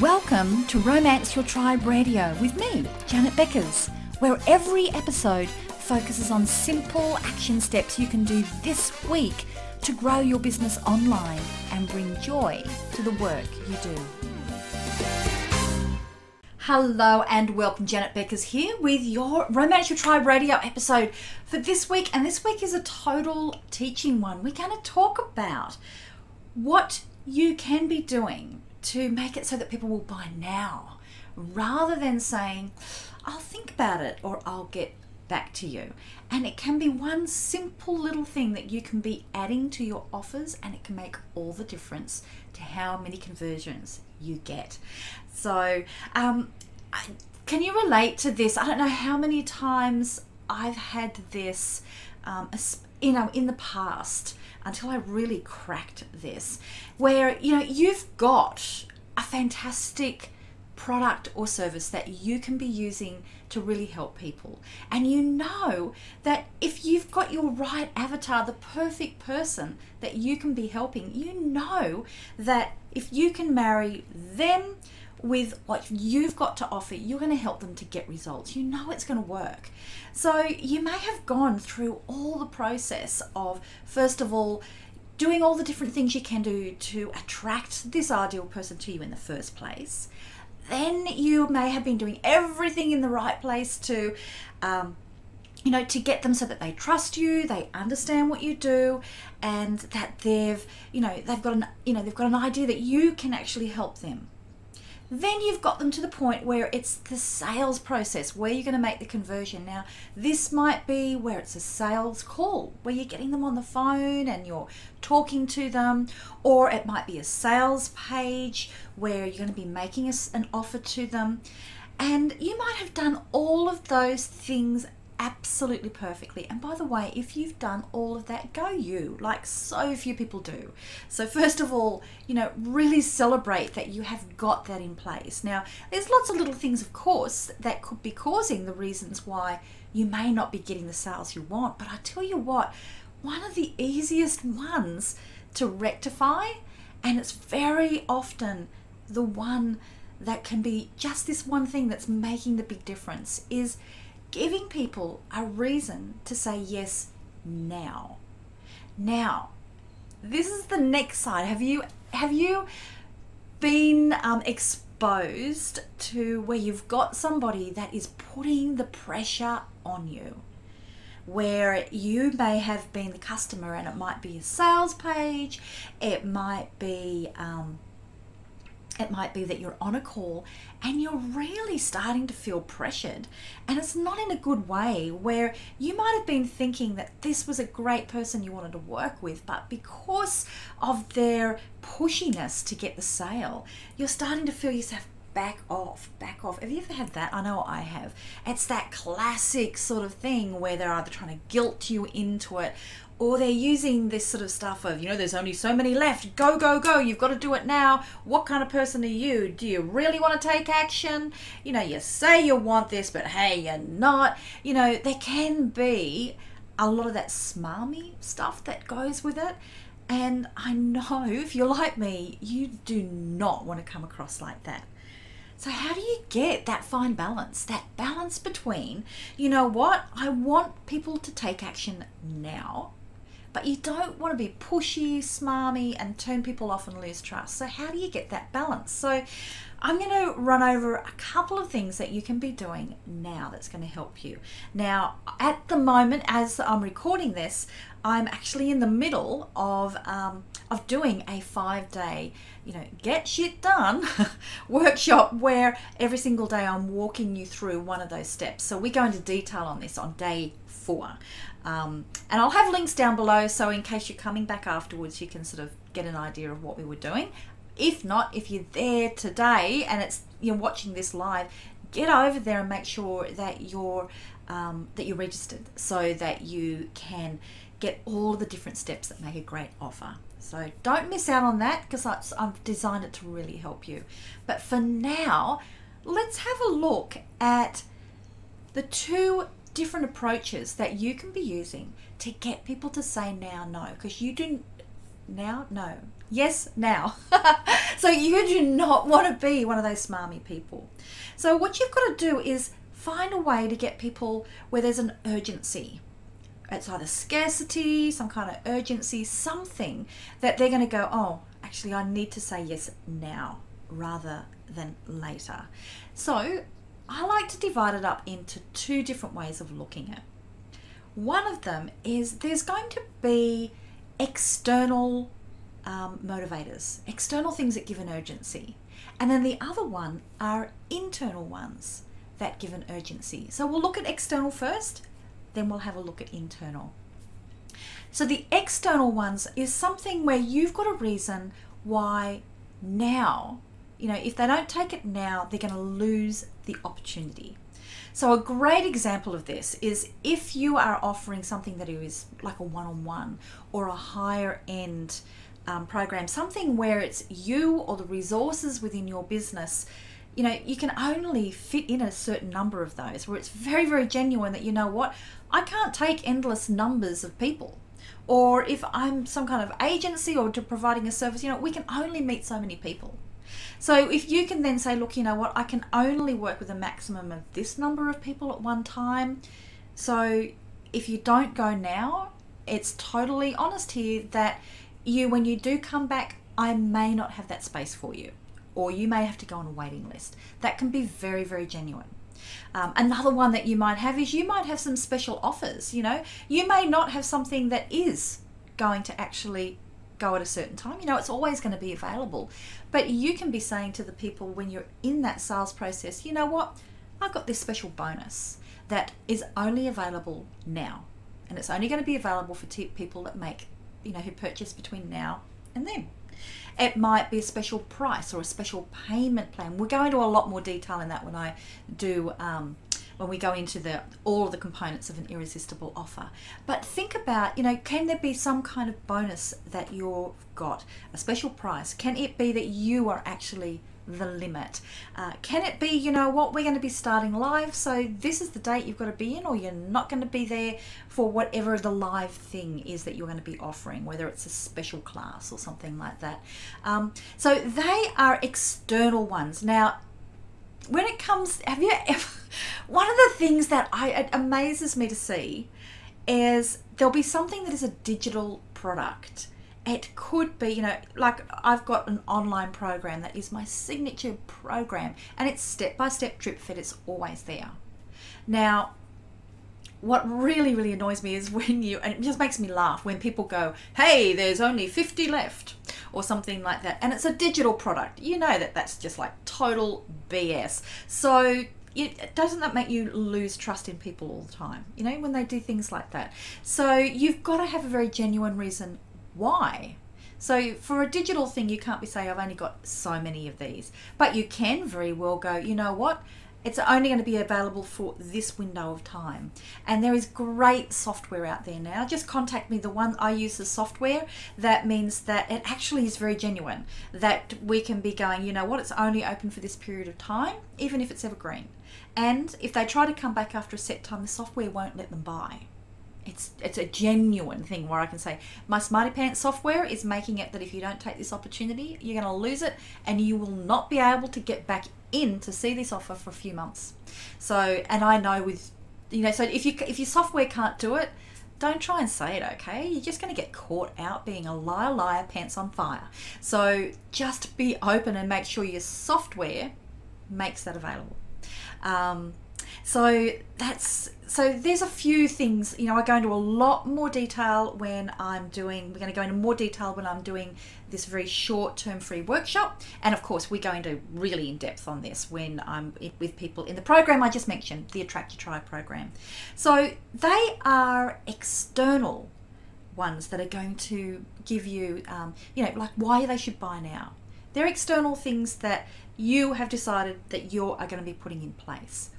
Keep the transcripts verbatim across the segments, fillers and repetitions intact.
Welcome to Romance Your Tribe Radio with me, Janet Beckers, where every episode focuses on simple action steps you can do this week to grow your business online and bring joy to the work you do. Hello and welcome, Janet Beckers here with your Romance Your Tribe Radio episode for this week, and this week is a total teaching one. We're going to talk about what you can be doing to make it so that people will buy now, rather than saying, I'll think about it or I'll get back to you. And it can be one simple little thing that you can be adding to your offers, and it can make all the difference to how many conversions you get. So um, I, can you relate to this? I don't know how many times I've had this, um, you know, in the past, until I really cracked this, where, you know, you've got a fantastic product or service that you can be using to really help people. And you know that if you've got your right avatar, the perfect person that you can be helping, you know that if you can marry them with what you've got to offer, you're going to help them to get results. You know it's going to work. So you may have gone through all the process of, first of all, doing all the different things you can do to attract this ideal person to you in the first place. Then you may have been doing everything in the right place to, um, you know, to get them so that they trust you, they understand what you do, and that they've, you know, they've got an, you know, they've got an idea that you can actually help them. Then you've got them to the point where it's the sales process, where you're going to make the conversion. Now, this might be where it's a sales call, where you're getting them on the phone and you're talking to them, or it might be a sales page where you're going to be making an offer to them. And you might have done all of those things absolutely perfectly. And by the way, if you've done all of that, go you, like so few people do. So first of all, you know, really celebrate that you have got that in place. Now, there's lots of little things, of course, that could be causing the reasons why you may not be getting the sales you want. But I tell you what, one of the easiest ones to rectify, and it's very often the one that can be just this one thing that's making the big difference, is giving people a reason to say yes now. Now, this is the next side. Have you have you been um, exposed to where you've got somebody that is putting the pressure on you? Where you may have been the customer, and it might be a sales page, it might be um, It might be that you're on a call and you're really starting to feel pressured, and it's not in a good way, where you might have been thinking that this was a great person you wanted to work with, but because of their pushiness to get the sale, you're starting to feel yourself back off, back off. Have you ever had that? I know I have. It's that classic sort of thing where they're either trying to guilt you into it, or they're using this sort of stuff of, you know, there's only so many left. Go, go, go. You've got to do it now. What kind of person are you? Do you really want to take action? You know, you say you want this, but hey, you're not. You know, there can be a lot of that smarmy stuff that goes with it. And I know if you're like me, you do not want to come across like that. So how do you get that fine balance, that balance between, you know what, I want people to take action now, but you don't want to be pushy, smarmy, and turn people off and lose trust. So how do you get that balance? So I'm going to run over a couple of things that you can be doing now that's going to help you. Now, at the moment, as I'm recording this, I'm actually in the middle of um, of doing a five-day, you know, get shit done workshop, where every single day I'm walking you through one of those steps. So we go into detail on this on day four. Um, and I'll have links down below, so in case you're coming back afterwards, you can sort of get an idea of what we were doing. If not, if you're there today and it's you're watching this live, get over there and make sure that you're um, that you're registered, so that you can get all the different steps that make a great offer. So don't miss out on that, because I've designed it to really help you. But for now, let's have a look at the two different approaches that you can be using to get people to say now no, because you do now? No. Yes, now. So you do not want to be one of those smarmy people. So what you've got to do is find a way to get people where there's an urgency. It's either scarcity, some kind of urgency, something that they're going to go, oh, actually, I need to say yes now rather than later. So I like to divide it up into two different ways of looking at it. One of them is there's going to be external um, motivators, external things that give an urgency. And then the other one are internal ones that give an urgency. So we'll look at external first, then we'll have a look at internal. So the external ones is something where you've got a reason why now, you know, if they don't take it now, they're going to lose the opportunity. So a great example of this is if you are offering something that is like a one-on-one or a higher end um, program, something where it's you or the resources within your business, you know, you can only fit in a certain number of those where it's very, very genuine that, you know what, I can't take endless numbers of people. Or if I'm some kind of agency or to providing a service, you know, we can only meet so many people. So if you can then say, look, you know what, I can only work with a maximum of this number of people at one time. So if you don't go now, it's totally honest here that you, when you do come back, I may not have that space for you, or you may have to go on a waiting list. That can be very, very genuine. Um, another one that you might have is you might have some special offers. You know, you may not have something that is going to actually go at a certain time. You know, it's always going to be available, but you can be saying to the people when you're in that sales process, you know what, I've got this special bonus that is only available now, and it's only going to be available for t- people that make, you know, who purchase between now and then. It might be a special price or a special payment plan. We'll go into a lot more detail in that when I do, um, when we go into the all of the components of an irresistible offer. But think about, you know, can there be some kind of bonus that you've got, a special price? Can it be that you are actually the limit? Uh, can it be, you know what, we're going to be starting live, so this is the date you've got to be in, or you're not going to be there for whatever the live thing is that you're going to be offering, whether it's a special class or something like that. Um, so they are external ones. Now, when it comes, have you ever, one of the things that I, it amazes me to see is there'll be something that is a digital product. It could be, you know, like I've got an online program that is my signature program, and it's step-by-step drip fed. It's always there. Now, what really, really annoys me is when you, and it just makes me laugh, when people go, hey, there's only fifty left or something like that. And it's a digital product. You know that that's just like total B S. So it, doesn't that make you lose trust in people all the time, you know, when they do things like that? So you've got to have a very genuine reason why. So for a digital thing, you can't be saying I've only got so many of these, but you can very well go, you know what, it's only going to be available for this window of time. And there is great software out there now. Just contact me. The one I use is software. That means that it actually is very genuine, that we can be going, you know what, it's only open for this period of time, even if it's evergreen. And if they try to come back after a set time, the software won't let them buy. It's it's a genuine thing where I can say, my Smarty Pants software is making it that if you don't take this opportunity, you're going to lose it, and you will not be able to get back in to see this offer for a few months. So, and I know with, you know, so if you if your software can't do it, don't try and say it, okay? You're just going to get caught out being a liar, liar, pants on fire. So just be open and make sure your software makes that available. Um, so that's so there's a few things, you know, I go into a lot more detail when I'm doing, we're going to go into more detail when I'm doing this very short-term free workshop. And of course, we go into really in-depth on this when I'm with people in the program I just mentioned, the Attract Your Tribe program. So they are external ones that are going to give you, um, you know, like why they should buy now. They're external things that you have decided that you are going to be putting in place.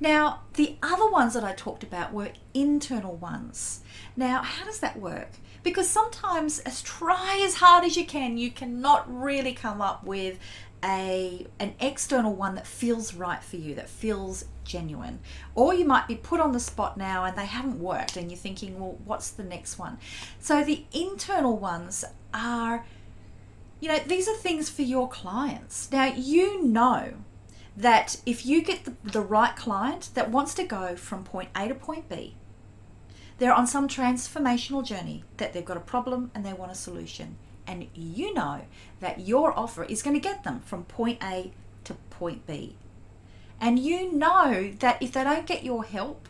Now, the other ones that I talked about were internal ones. Now, how does that work? Because sometimes, as try as hard as you can, you cannot really come up with a an external one that feels right for you, that feels genuine. Or you might be put on the spot now and they haven't worked and you're thinking, well, what's the next one? So the internal ones are, you know, these are things for your clients. Now, you know that if you get the, the right client that wants to go from point A to point B, they're on some transformational journey, that they've got a problem and they want a solution. And you know that your offer is going to get them from point A to point B. And you know that if they don't get your help,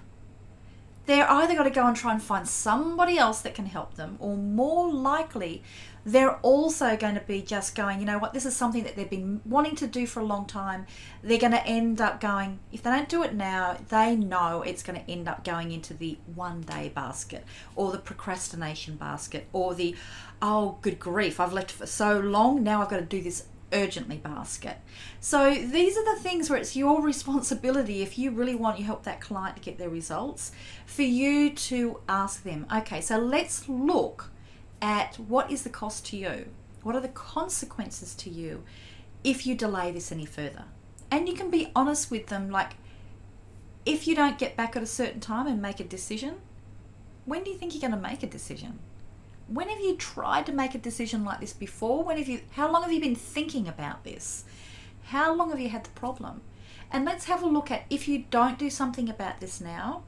they're either got to go and try and find somebody else that can help them, or more likely, they're also going to be just going, you know what, this is something that they've been wanting to do for a long time. They're going to end up going, if they don't do it now, they know it's going to end up going into the one day basket, or the procrastination basket, or the, oh, good grief, I've left for so long, now I've got to do this urgently basket. So these are the things where it's your responsibility, if you really want to help that client to get their results, for you to ask them, okay, so let's look at what is the cost to you? What are the consequences to you if you delay this any further? And you can be honest with them, like, if you don't get back at a certain time and make a decision, when do you think you're going to make a decision? When have you tried to make a decision like this before? When have you, how long have you been thinking about this? How long have you had the problem? And let's have a look at, if you don't do something about this now,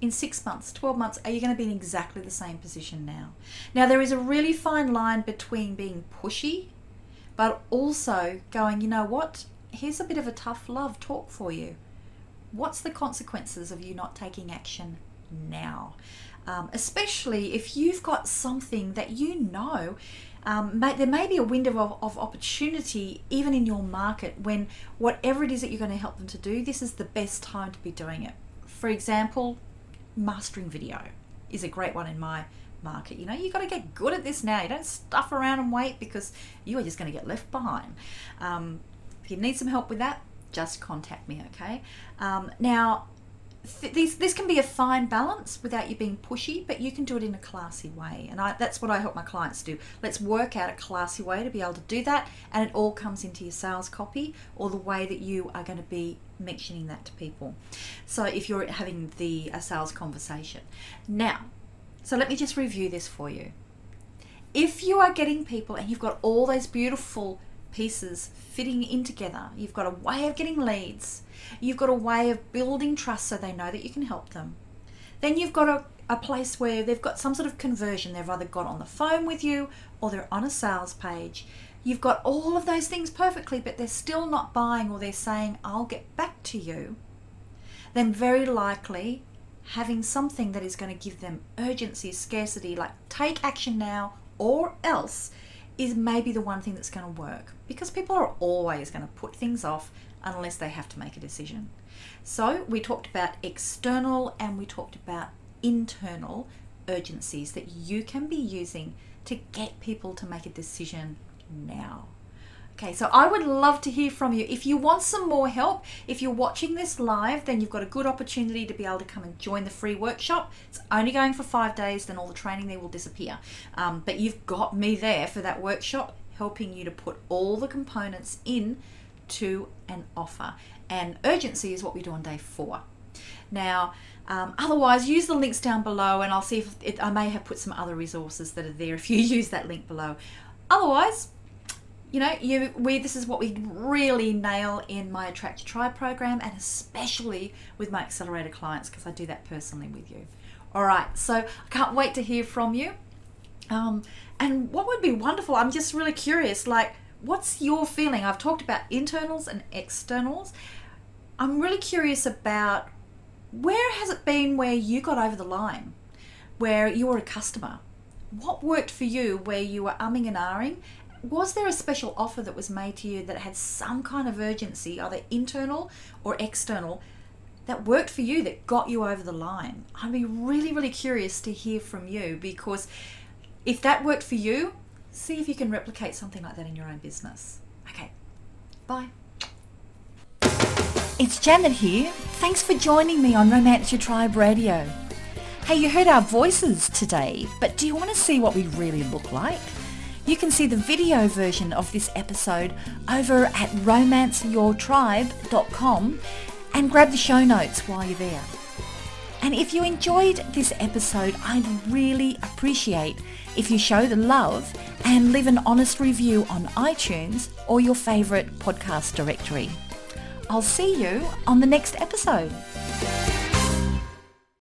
in six months, twelve months, are you going to be in exactly the same position now? Now, there is a really fine line between being pushy, but also going, you know what, here's a bit of a tough love talk for you. What's the consequences of you not taking action now? Um, especially if you've got something that you know, um, may, there may be a window of, of opportunity even in your market when whatever it is that you're going to help them to do, this is the best time to be doing it. For example, mastering video is a great one in my market. You know, you've got to get good at this now. You don't stuff around and wait, because you are just going to get left behind. Um, if you need some help with that, just contact me, okay? Um, now, These, this can be a fine balance without you being pushy, but you can do it in a classy way. And I, that's what I help my clients do. Let's work out a classy way to be able to do that. And it all comes into your sales copy, or the way that you are going to be mentioning that to people. So if you're having the a sales conversation. Now, so let me just review this for you. If you are getting people and you've got all those beautiful pieces fitting in together, you've got a way of getting leads, you've got a way of building trust so they know that you can help them, then you've got a, a place where they've got some sort of conversion. They've either got on the phone with you, or they're on a sales page. You've got all of those things perfectly, but they're still not buying, or they're saying, I'll get back to you. Then very likely having something that is going to give them urgency, scarcity, like take action now or else, is maybe the one thing that's going to work, because people are always going to put things off unless they have to make a decision. So we talked about external and we talked about internal urgencies that you can be using to get people to make a decision now. Okay, so I would love to hear from you. If you want some more help, if you're watching this live, then you've got a good opportunity to be able to come and join the free workshop. It's only going for five days, then all the training there will disappear. Um, but you've got me there for that workshop, helping you to put all the components in to an offer. And urgency is what we do on day four. Now, um, otherwise, use the links down below, and I'll see if it, I may have put some other resources that are there if you use that link below. Otherwise, You know, you, we, this is what we really nail in my Attract Your Tribe program, and especially with my accelerator clients, because I do that personally with you. All right, so I can't wait to hear from you. Um, and what would be wonderful, I'm just really curious, like, what's your feeling? I've talked about internals and externals. I'm really curious about, where has it been where you got over the line, where you were a customer? What worked for you where you were umming and ahhing? Was there a special offer that was made to you that had some kind of urgency, either internal or external, that worked for you, that got you over the line? I'd be really, really curious to hear from you, because if that worked for you, see if you can replicate something like that in your own business. Okay, bye. It's Janet here. Thanks for joining me on Romance Your Tribe Radio. Hey, you heard our voices today, but do you want to see what we really look like? You can see the video version of this episode over at romance your tribe dot com and grab the show notes while you're there. And if you enjoyed this episode, I'd really appreciate if you show the love and leave an honest review on iTunes or your favourite podcast directory. I'll see you on the next episode.